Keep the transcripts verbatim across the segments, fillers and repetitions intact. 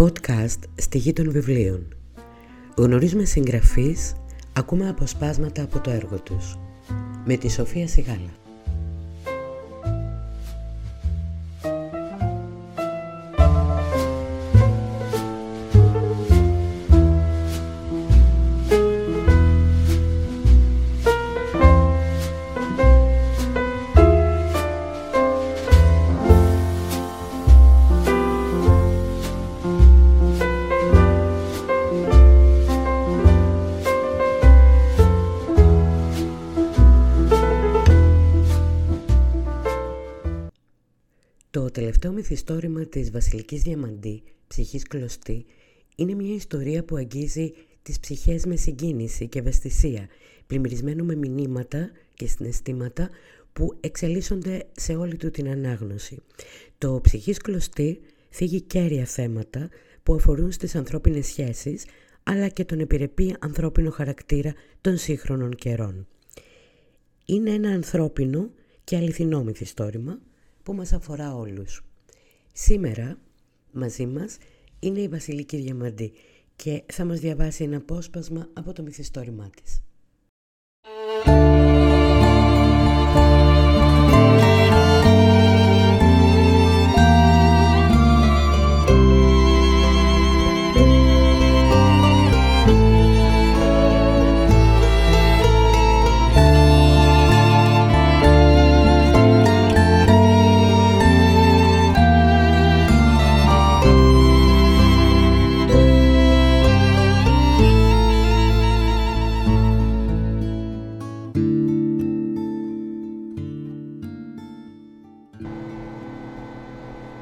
podcast «Στη Γη των Βιβλίων». Γνωρίζουμε συγγραφείς, ακούμε αποσπάσματα από το έργο τους. Με τη Σοφία Σιγάλα. Το τελευταίο μυθιστόρημα της Βασιλικής Διαμαντή, «Ψυχής Κλωστή», είναι μια ιστορία που αγγίζει τις ψυχές με συγκίνηση και ευαισθησία, πλημμυρισμένο με μηνύματα και συναισθήματα που εξελίσσονται σε όλη του την ανάγνωση. Το «Ψυχής Κλωστή» θίγει κέρια θέματα που αφορούν στις ανθρώπινες σχέσεις, αλλά και τον επιρρεπή ανθρώπινο χαρακτήρα των σύγχρονων καιρών. Είναι ένα ανθρώπινο και αληθινό μυθιστόρημα που μας αφορά όλους. Σήμερα μαζί μας είναι η Βασιλική Διαμαντή και θα μας διαβάσει ένα απόσπασμα από το μυθιστόρημά της.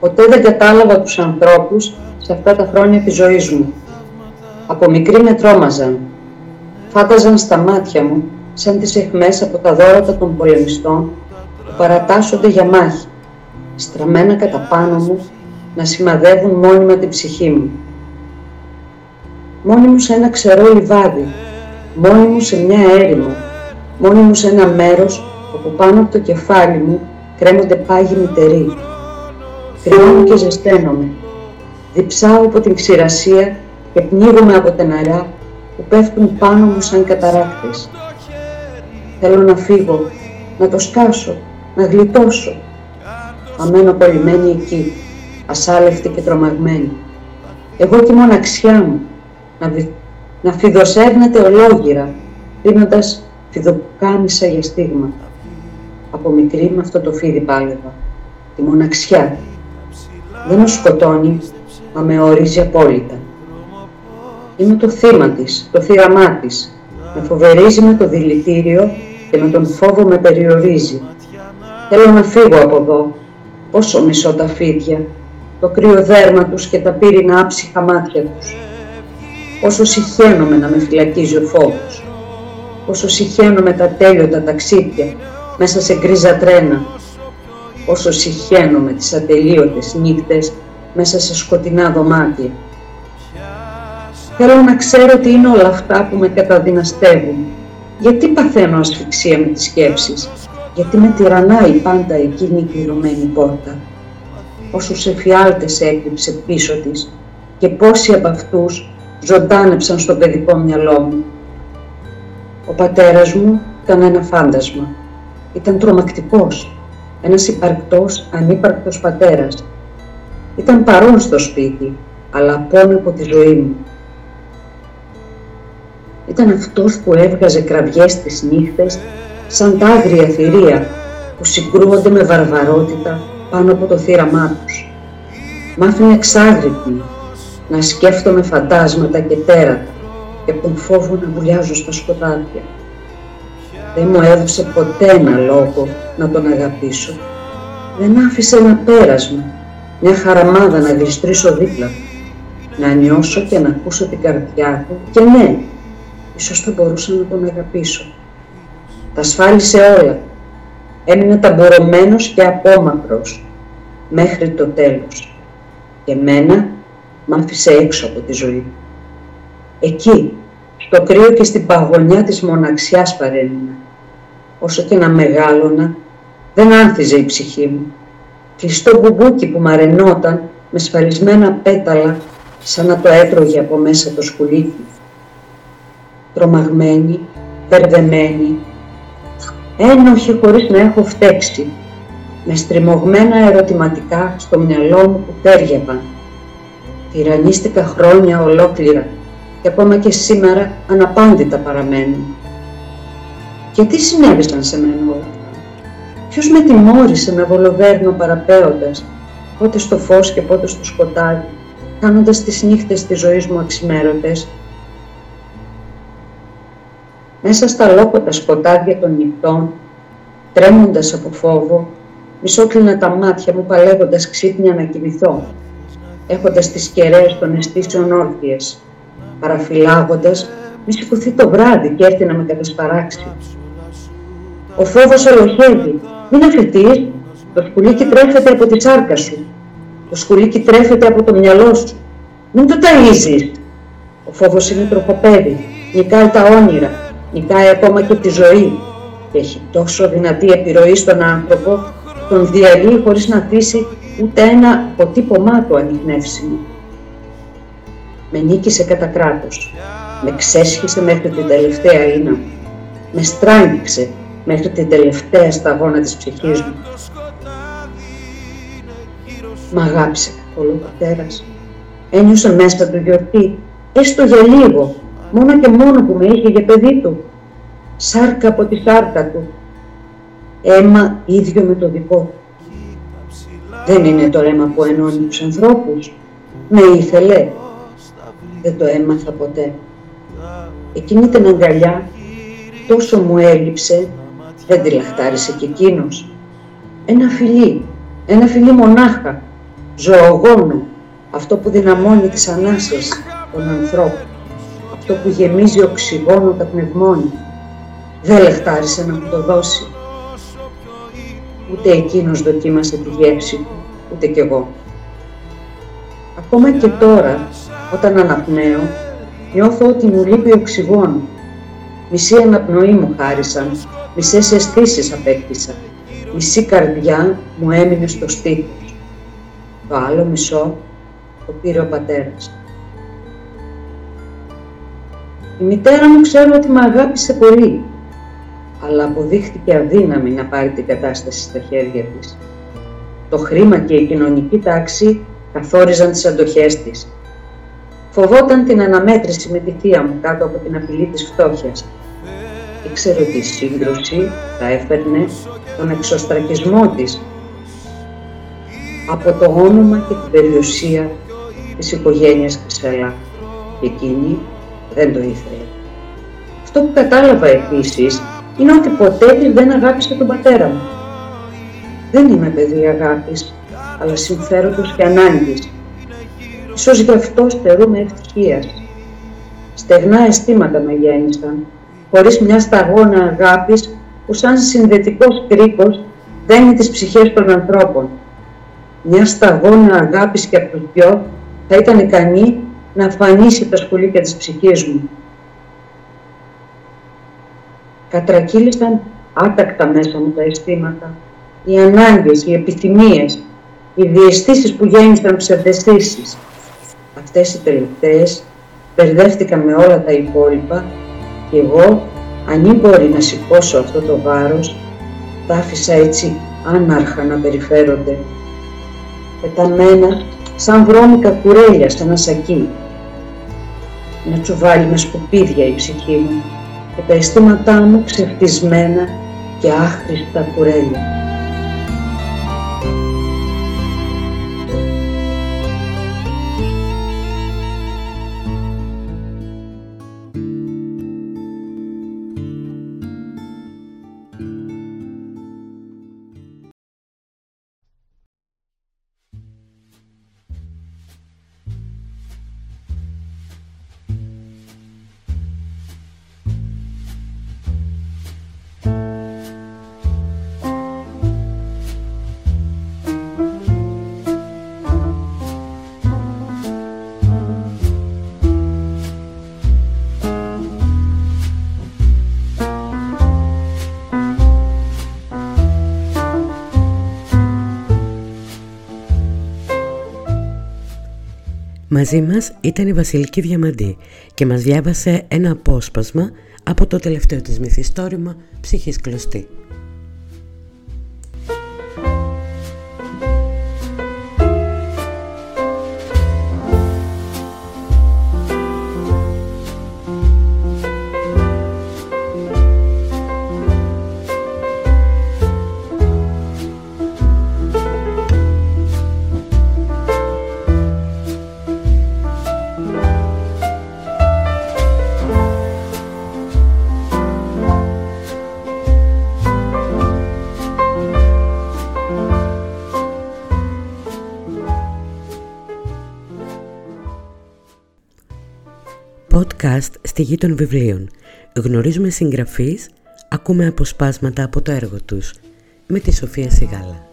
Ποτέ δεν κατάλαβα τους ανθρώπους σε αυτά τα χρόνια της ζωής μου. Από μικρή με τρόμαζαν. Φάνταζαν στα μάτια μου σαν τις αιχμές από τα δώρατα των πολεμιστών που παρατάσσονται για μάχη, στραμμένα κατά πάνω μου να σημαδεύουν μόνιμα την ψυχή μου. Μόνη μου σε ένα ξερό λιβάδι, μόνη μου σε μια έρημο, μόνη μου σε ένα μέρος όπου πάνω από το κεφάλι μου κρέμονται πάγοι μυτεροί. Κρυώνω και ζεσταίνομαι. Διψάω από την ξηρασία και πνίγομαι από τα νερά που πέφτουν πάνω μου σαν καταράκτες. Θέλω να φύγω, να το σκάσω, να γλιτώσω. Αμένω κολλημένη εκεί, ασάλευτη και τρομαγμένη. Εγώ και η μοναξιά μου, να, βυ... να φιδοσέρνεται ολόγυρα, δίνοντας φιδοκάμισα για στίγμα. Από μικρή με αυτό το φίδι πάλευα, τη μοναξιά. Δεν με σκοτώνει, μα με ορίζει απόλυτα. Είμαι το θύμα της, το θύραμά της. Με φοβερίζει με το δηλητήριο και με τον φόβο με περιορίζει. Θέλω να φύγω από εδώ. Πόσο μισώ τα φίδια, το κρύο δέρμα τους και τα πύρινα άψυχα μάτια τους. Πόσο συχαίνομαι να με φυλακίζει ο φόβος. Πόσο συχαίνομαι τα τέλειωτα ταξίδια μέσα σε γκρίζα τρένα. Όσο συχαίνομαι τις ατελείωτες νύχτες μέσα σε σκοτεινά δωμάτια. Θέλω να ξέρω τι είναι όλα αυτά που με καταδυναστεύουν. Γιατί παθαίνω ασφυξία με τις σκέψεις. Γιατί με τυραννάει πάντα εκείνη η κλειδωμένη πόρτα. Όσους εφιάλτες έκλειψε πίσω της και πόσοι από αυτούς ζωντάνεψαν στο παιδικό μυαλό μου. Ο πατέρας μου ήταν ένα φάντασμα. Ήταν τρομακτικός. Ένας υπαρκτός, ανύπαρκτος πατέρας. Ήταν παρόν στο σπίτι, αλλά απόν από τη ζωή μου. Ήταν αυτός που έβγαζε κραυγές τις νύχτες, σαν τα άγρια θηρία, που συγκρούονται με βαρβαρότητα πάνω από το θύραμά τους. Μ' άφηνε εξάγρυπνη, να σκέφτομαι φαντάσματα και τέρατα και από τον φόβο να βουλιάζω στα σκοτάδια. Δεν μου έδωσε ποτέ ένα λόγο να τον αγαπήσω. Δεν άφησε ένα πέρασμα, μια χαραμάδα να γλιστρήσω δίπλα του, να νιώσω και να ακούσω την καρδιά του και ναι, ίσως θα μπορούσα να τον αγαπήσω. Τα σφάλισε όλα. Έμεινε ταμπουρωμένος και απόμακρος μέχρι το τέλος. Και εμένα μ' άφησε έξω από τη ζωή. Εκεί, στο κρύο και στην παγωνιά της μοναξιάς παρέμεινα. Όσο και να μεγάλωνα, δεν άνθιζε η ψυχή μου. Κλειστό μπουμπούκι που μαρενόταν με σφαλισμένα πέταλα σαν να το έτρωγε από μέσα το σκουλίκι. Τρομαγμένη, περδεμένη, ένοχη χωρίς να έχω φταίξει, με στριμωγμένα ερωτηματικά στο μυαλό μου που τέριαβαν. Τυραννίστηκα χρόνια ολόκληρα και ακόμα και σήμερα αναπάντητα παραμένουν. Και τι συνέβησαν σε μένα όλα αυτά? Ποιος με τιμώρησε να βολοβέρνω παραπέοντας, πότε στο φως και πότε στο σκοτάδι, κάνοντας τις νύχτες της ζωής μου αξιμέρωτες? Μέσα στα λόκοτα σκοτάδια των νυχτών, τρέμοντας από φόβο, μισόκλεινα τα μάτια μου παλεύοντας ξύπνια να κοιμηθώ, έχοντας τις κεραίες των αισθήσεων όρθιες, παραφυλάγοντας μη σηκωθεί το βράδυ και έρθει να με κατασπαράξει. Ο φόβος ολοχεύει, μην αφητείς, το σκουλίκι τρέφεται από τη τσάρκα σου, το σκουλίκι τρέφεται από το μυαλό σου, μην το ταΐζεις. Ο φόβος είναι τροχοπέδι, νικάει τα όνειρα, νικάει ακόμα και τη ζωή και έχει τόσο δυνατή επιρροή στον άνθρωπο, τον διαλύει χωρίς να αφήσει ούτε ένα αποτύπωμά του ανιχνεύσιμο. Με νίκησε κατά κράτος, με ξέσχισε μέχρι την τελευταία ίνα, με στράγγιξε μέχρι την τελευταία σταγόνα της ψυχής μου. Μ' αγάπησε καθόλου ο πατέρας, ένιωσε μέσα του γιορτή, έστω για λίγο, μόνο και μόνο που με είχε για παιδί του, σάρκα από τη σάρκα του, αίμα ίδιο με το δικό. Δεν είναι το αίμα που ενώνει τους ανθρώπους, με ήθελε, δεν το έμαθα ποτέ. Εκείνη την αγκαλιά τόσο μου έλειψε, δεν τη λαχτάρισε κι εκείνος. Ένα φιλί, ένα φιλί μονάχα, ζωογόνο, αυτό που δυναμώνει τις ανάσες των ανθρώπων, αυτό που γεμίζει οξυγόνο τα πνευμόνια. Δεν λαχτάρισε να μου το δώσει. Ούτε εκείνος δοκίμασε τη γεύση του, ούτε κι εγώ. Ακόμα και τώρα, όταν αναπνέω, νιώθω ότι μου λείπει οξυγόνο. Μισή αναπνοή μου χάρισαν, μισές αισθήσεις απέκτησα, μισή καρδιά μου έμεινε στο στήθος. Το άλλο μισό το πήρε ο πατέρας. Η μητέρα μου ξέρω ότι με αγάπησε πολύ, αλλά αποδείχτηκε αδύναμη να πάρει την κατάσταση στα χέρια της. Το χρήμα και η κοινωνική τάξη καθόριζαν τις αντοχές της. Φοβόταν την αναμέτρηση με τη θεία μου κάτω από την απειλή της φτώχειας. Ήξερε ότι η σύγκρουση θα έφερνε τον εξωστρακισμό της από το όνομα και την περιουσία της οικογένειας Χρυσέλα. Και εκείνη δεν το ήθελε. Αυτό που κατάλαβα επίσης είναι ότι ποτέ της δεν αγάπησε τον πατέρα μου. Δεν είμαι παιδί αγάπης, αλλά συμφέροντος και ανάγκης. Ίσως γι' αυτό στερούμε ευτυχίας. Στεγνά αισθήματα με γέννησαν, χωρίς μια σταγόνα αγάπης που σαν συνδετικός κρίκος δένει τις ψυχές των ανθρώπων. Μια σταγόνα αγάπης και από τους δυο θα ήταν ικανή να αφανίσει τα σκουλίκια της ψυχής μου. Κατρακύλησαν άτακτα μέσα μου τα αισθήματα, οι ανάγκες, οι επιθυμίες, οι διαισθήσεις που γέννησαν ψευδαισθήσεις. Αυτές οι τελευταίες μπερδεύτηκαν με όλα τα υπόλοιπα και εγώ, αν ή μπορεί να σηκώσω αυτό το βάρος, τα άφησα έτσι άναρχα να περιφέρονται. Πεταμένα σαν βρώμικα κουρέλια σε ένα σακί. Να τσουβάλει με σκουπίδια η ψυχή μου και τα αισθήματά μου ξεφτισμένα και άχρηστα κουρέλια. Thank you. Μαζί μας ήταν η Βασιλική Διαμαντή και μας διάβασε ένα απόσπασμα από το τελευταίο της μυθιστόρημα «Ψυχής Κλωστή». Podcast στη Γη των Βιβλίων. Γνωρίζουμε συγγραφείς, ακούμε αποσπάσματα από το έργο τους. Με τη Σοφία Σιγάλα.